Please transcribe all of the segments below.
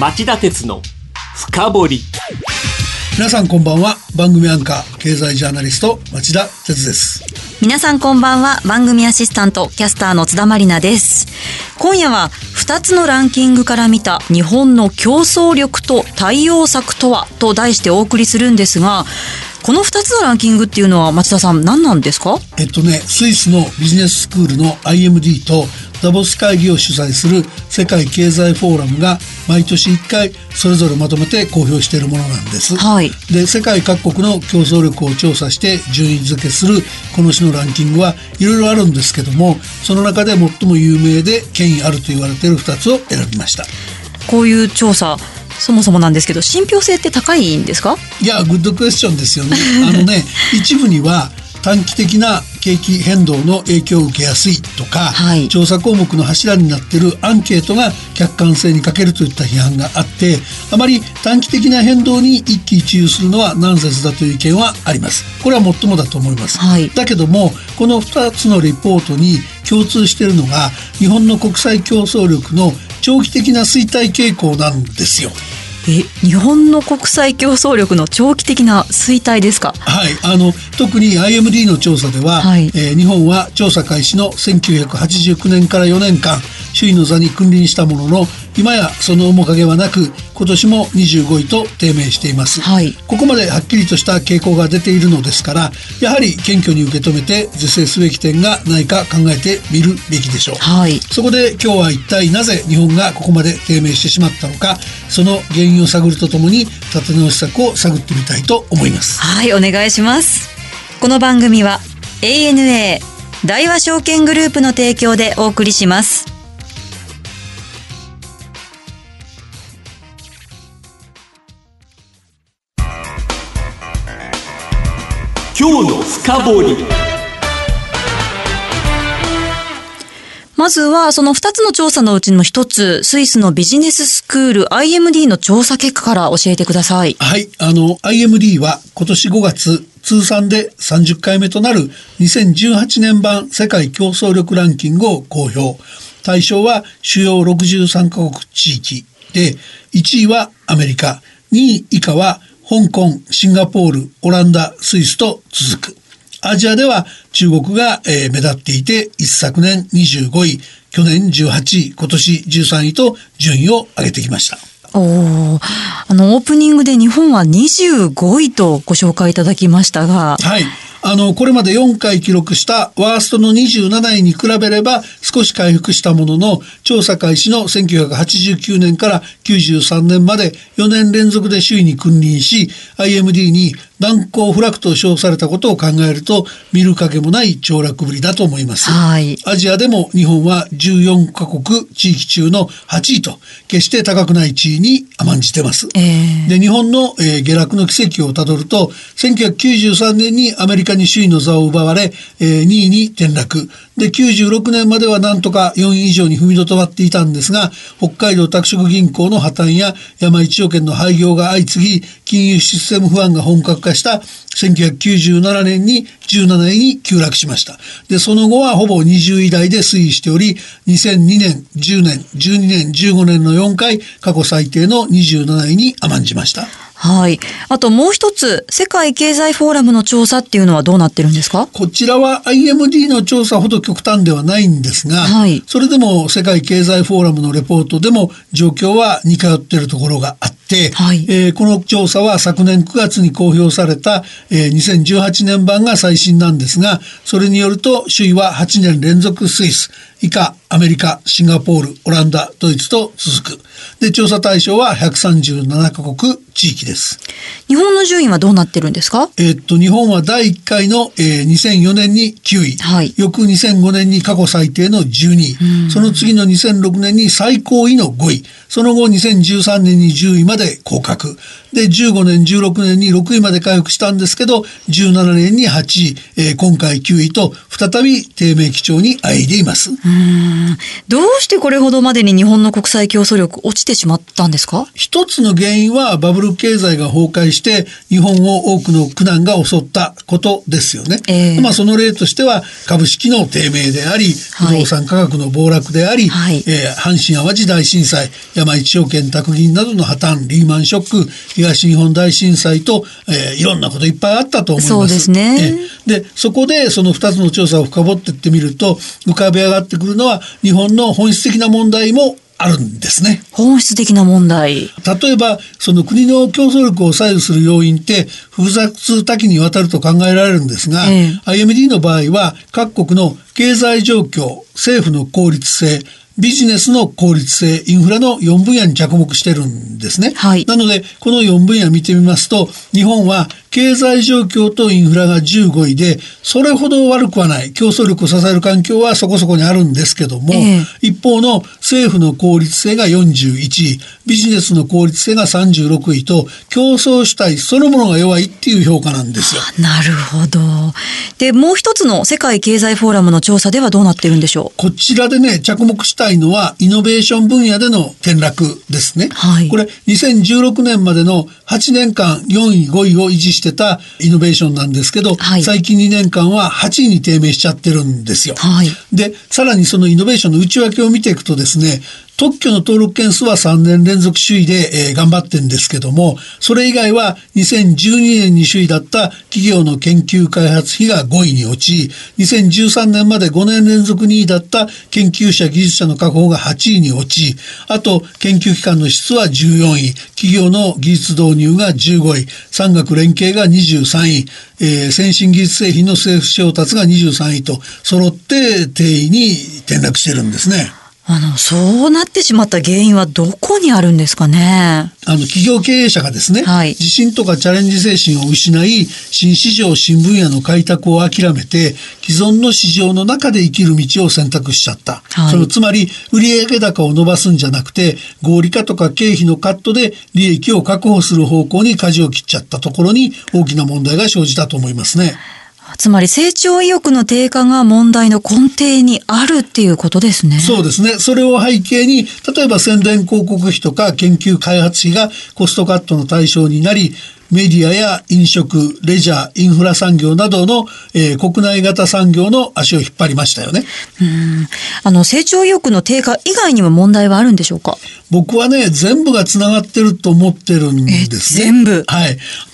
町田鉄の深掘り。皆さんこんばんは。番組アンカー経済ジャーナリスト町田鉄です。皆さんこんばんは。番組アシスタントキャスターの津田まりなです。今夜は2つのランキングから見た日本の競争力と対応策とはと題してお送りするんですが、この2つのランキングっていうのは町田さん何なんですか？スイスのビジネススクールの IMD とダボス会議を主催する世界経済フォーラムが毎年1回それぞれまとめて公表しているものなんです、で世界各国の競争力を調査して順位付けするこの種のランキングはいろいろあるんですけども、その中で最も有名で権威あると言われている2つを選びました。こういう調査そもそもなんですけど、信憑性って高いんですか？いや、グッドクエスチョンですよね。一部には短期的な景気変動の影響を受けやすいとか、調査項目の柱になっているアンケートが客観性に欠けるといった批判があって、あまり短期的な変動に一喜一憂するのはナンセンスだという意見はあります。これは最もだと思います、だけどもこの2つのレポートに共通しているのが日本の国際競争力の長期的な衰退傾向なんですよ。日本の国際競争力の長期的な衰退ですか？特に IMD の調査では、日本は調査開始の1989年から4年間首位の座に君臨したものの、今やその面影はなく今年も25位と低迷しています、ここまではっきりとした傾向が出ているのですから、やはり謙虚に受け止めて是正すべき点がないか考えてみるべきでしょう、そこで今日は一体なぜ日本がここまで低迷してしまったのか、その原因を探るとともに立て直し策を探ってみたいと思います。お願いします。この番組は ANA 大和証券グループの提供でお送りします。今日の深掘り。まずはその2つの調査のうちの1つ、スイスのビジネススクール IMD の調査結果から教えてください。IMD は今年5月通算で30回目となる2018年版世界競争力ランキングを公表。対象は主要63カ国地域で、1位はアメリカ、2位以下は香港、シンガポール、オランダ、スイスと続く。アジアでは中国が目立っていて、一昨年25位、去年18位、今年13位と順位を上げてきました。オープニングで日本は25位とご紹介いただきましたが、これまで4回記録したワーストの27位に比べれば少し回復したものの、調査開始の1989年から93年まで4年連続で首位に君臨し、 IMD に難攻不落と称されたことを考えると見る影もない凋落ぶりだと思います、アジアでも日本は14カ国地域中の8位と決して高くない地位に甘んじてます、で日本の、下落の軌跡をたどると、1993年にアメリカに首位の座を奪われ、2位に転落で、96年まではなんとか4位以上に踏みとどまっていたんですが、北海道拓殖銀行の破綻や山一証券の廃業が相次ぎ金融システム不安が本格化した1997年に17位に急落しました。でその後はほぼ20位台で推移しており、2002年、10年、12年、15年の4回過去最低の27位に甘んじました。あともう一つ、世界経済フォーラムの調査っていうのはどうなってるんですか？こちらは IMD の調査ほど極端ではないんですが、それでも世界経済フォーラムのレポートでも状況は似通っているところがあって、この調査は昨年9月に公表された、2018年版が最新なんですが、それによると首位は8年連続スイス、以下アメリカ、シンガポール、オランダ、ドイツと続く。で調査対象は137カ国地域です。日本の順位はどうなってるんですか？日本は第1回の、2004年に9位、翌2005年に過去最低の12位、その次の2006年に最高位の5位、その後2013年に10位まで降格で、15年16年に6位まで回復したんですけど、17年に8位、今回9位と再び低迷基調にあえいでいます。どうしてこれほどまでに日本の国際競争力落ちてしまったんですか？一つの原因はバブル経済が崩壊して日本を多くの苦難が襲ったことですよね。その例としては株式の低迷であり、不動産価格の暴落であり、阪神淡路大震災、山一証券宅銀などの破綻、リーマンショック、東日本大震災と、いろんなこといっぱいあったと思います。そうですね。で、そこでその2つの調査を深掘っていってみると、浮かび上がってくるのは日本の本質的な問題もあるんですね。本質的な問題。例えばその国の競争力を左右する要因って複雑多岐にわたると考えられるんですが、IMD の場合は各国の経済状況、政府の効率性、ビジネスの効率性、インフラの4分野に着目してるんですね。なのでこの4分野見てみますと、日本は経済状況とインフラが15位で、それほど悪くはない、競争力を支える環境はそこそこにあるんですけども、一方の政府の効率性が41位、ビジネスの効率性が36位と、競争主体そのものが弱いっていう評価なんですよ。なるほど。で、もう一つの世界経済フォーラムの調査ではどうなってるんでしょう？こちらでね、着目したいのはイノベーション分野での転落ですね。これ2016年までの8年間4位5位を維持してたイノベーションなんですけど、最近2年間は8位に低迷しちゃってるんですよ。で、さらにそのイノベーションの内訳を見ていくとですね、特許の登録件数は3年連続首位で、頑張ってるんですけども、それ以外は2012年に首位だった企業の研究開発費が5位に落ち、2013年まで5年連続2位だった研究者技術者の確保が8位に落ち、あと研究機関の質は14位、企業の技術導入が15位、産学連携が23位、先進技術製品の政府調達が23位と揃って低位に転落してるんですね。そうなってしまった原因はどこにあるんですかね。企業経営者がですね、自信とかチャレンジ精神を失い、新市場新分野の開拓を諦めて既存の市場の中で生きる道を選択しちゃった、それつまり売上高を伸ばすんじゃなくて合理化とか経費のカットで利益を確保する方向に舵を切っちゃったところに大きな問題が生じたと思いますね。つまり成長意欲の低下が問題の根底にあるっていうことですね。そうですね。それを背景に、例えば宣伝広告費とか研究開発費がコストカットの対象になり、メディアや飲食、レジャー、インフラ産業などの、国内型産業の足を引っ張りましたよね。成長意欲の低下以外にも問題はあるんでしょうか？僕はね、全部がつながってると思ってるんですね。全部。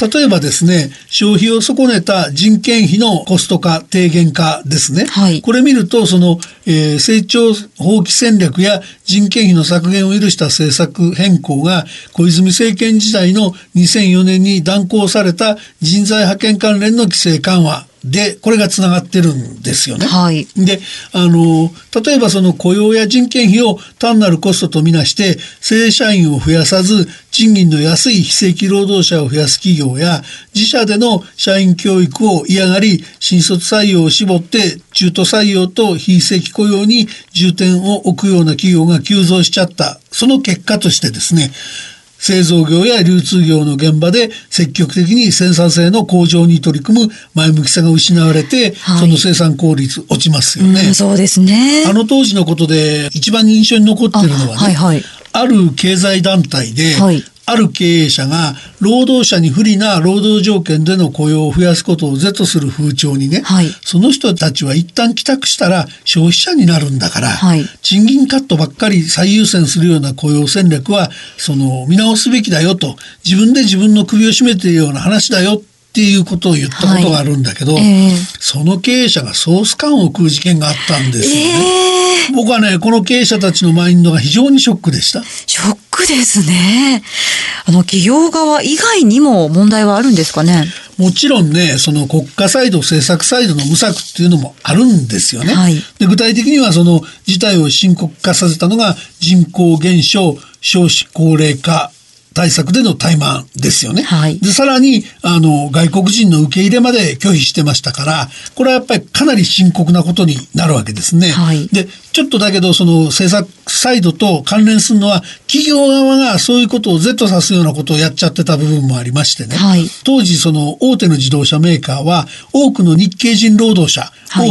例えばですね、消費を損ねた人件費のコスト化、低減化ですね。これ見ると、その、成長放棄戦略や人件費の削減を許した政策変更が小泉政権時代の2004年に断行された人材派遣関連の規制緩和で、これがつながってるんですよね。で、例えばその雇用や人件費を単なるコストとみなして正社員を増やさず賃金の安い非正規労働者を増やす企業や、自社での社員教育を嫌がり新卒採用を絞って中途採用と非正規雇用に重点を置くような企業が急増しちゃった。その結果としてですね、製造業や流通業の現場で積極的に生産性の向上に取り組む前向きさが失われて、その生産効率落ちますよね。そうですね。当時のことで一番印象に残ってるのはね、ある経済団体で、ある経営者が労働者に不利な労働条件での雇用を増やすことを是とする風潮にね、その人たちは一旦帰宅したら消費者になるんだから、賃金カットばっかり最優先するような雇用戦略はその見直すべきだよと、自分で自分の首を絞めているような話だよっていうことを言ったことがあるんだけど、その経営者がソース缶を食う事件があったんですよね。僕はね、この経営者たちのマインドが非常にショックでした。ショックですね。企業側以外にも問題はあるんですかね？もちろんね、その国家サイド、政策サイドの無策っていうのもあるんですよね。で、具体的にはその事態を深刻化させたのが人口減少、少子高齢化対策での怠慢ですよね。で、さらに外国人の受け入れまで拒否してましたから、これはやっぱりかなり深刻なことになるわけですね。で、ちょっとだけどその政策サイドと関連するのは企業側がそういうことをZさすようなことをやっちゃってた部分もありましてね、はい、当時その大手の自動車メーカーは多くの日系人労働者を、はい、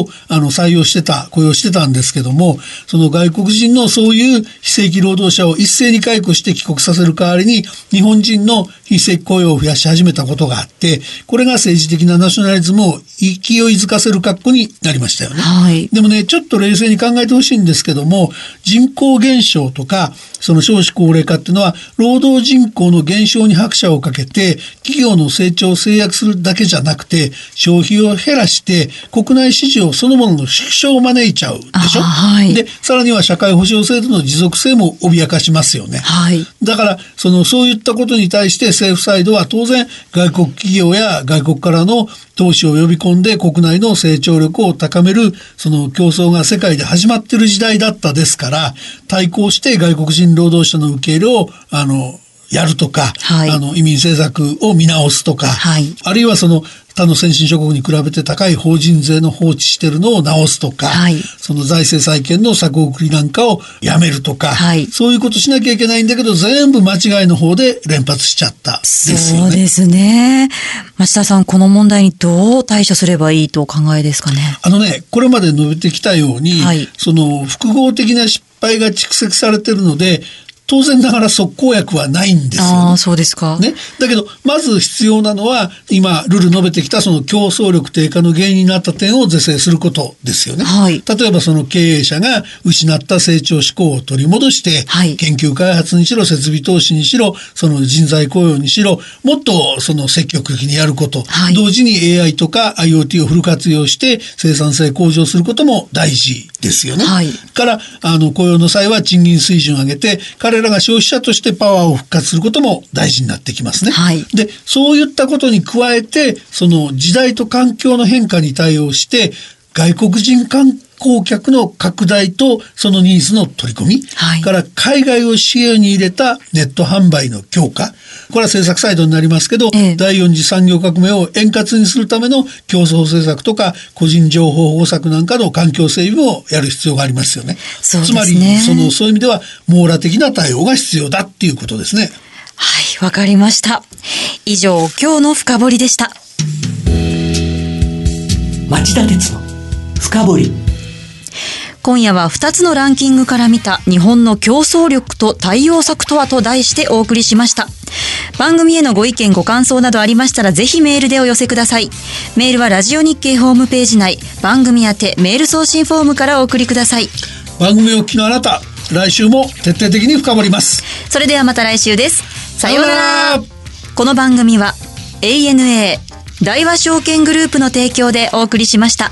採用してた雇用してたんですけども、その外国人のそういう非正規労働者を一斉に解雇して帰国させる代わりに日本人の非正規雇用を増やし始めたことがあって、これが政治的なナショナリズムを勢いづかせる格好になりましたよね、はい、でもねちょっと冷静に考えてほしいんですけども、人口減少とかその少子高齢化っていうのは労働人口の減少に拍車をかけて企業の成長を制約するだけじゃなくて消費を減らして国内市場そのものの縮小を招いちゃうでしょ、はい、でさらには社会保障制度の持続性も脅かしますよね、はい、だからそういったことに対して政府サイドは当然外国企業や外国からの投資を呼び込んで国内の成長力を高めるその競争が世界で始まっている時代だったですから、対抗して外国人労働者の受け入れをやるとか、はい、移民政策を見直すとか、はい、あるいは他の先進諸国に比べて高い法人税の放置してるのを直すとか、はい、その財政再建の策送りなんかをやめるとか、はい、そういうことしなきゃいけないんだけど全部間違いの方で連発しちゃったですよね。そうですね。増田さん、この問題にどう対処すればいいとお考えですかね。これまで述べてきたように、はい、複合的な失敗が蓄積されているので当然ながら即効薬はないんですよね。ああ、そうですか。ね。だけど、まず必要なのは、今、ルール述べてきた、競争力低下の原因になった点を是正することですよね。はい。例えば、経営者が失った成長志向を取り戻して、はい、研究開発にしろ、設備投資にしろ、人材雇用にしろ、もっと、積極的にやること。はい。同時に AI とか IoT をフル活用して、生産性向上することも大事ですよね。はい。から、雇用の際は賃金水準を上げて、彼らが消費者としてパワーを復活することも大事になってきますね、はい、でそういったことに加えて時代と環境の変化に対応して外国人観光客の拡大とニーズの取り込み、はい、から海外を視野に入れたネット販売の強化、これは政策サイドになりますけど、第4次産業革命を円滑にするための競争政策とか個人情報保護策なんかの環境整備をやる必要がありますよね。そうですね。つまりそういう意味では網羅的な対応が必要だっていうことですね。はい、わかりました。以上、今日の深掘りでした。町田鉄の深掘り。今夜は2つのランキングから見た日本の競争力と対応策とはと題してお送りしました。番組へのご意見ご感想などありましたらぜひメールでお寄せください。メールはラジオ日経ホームページ内番組宛てメール送信フォームからお送りください。番組を聞きのあなた、来週も徹底的に深掘ります。それではまた来週です。さようなら。この番組は ANA 大和証券グループの提供でお送りしました。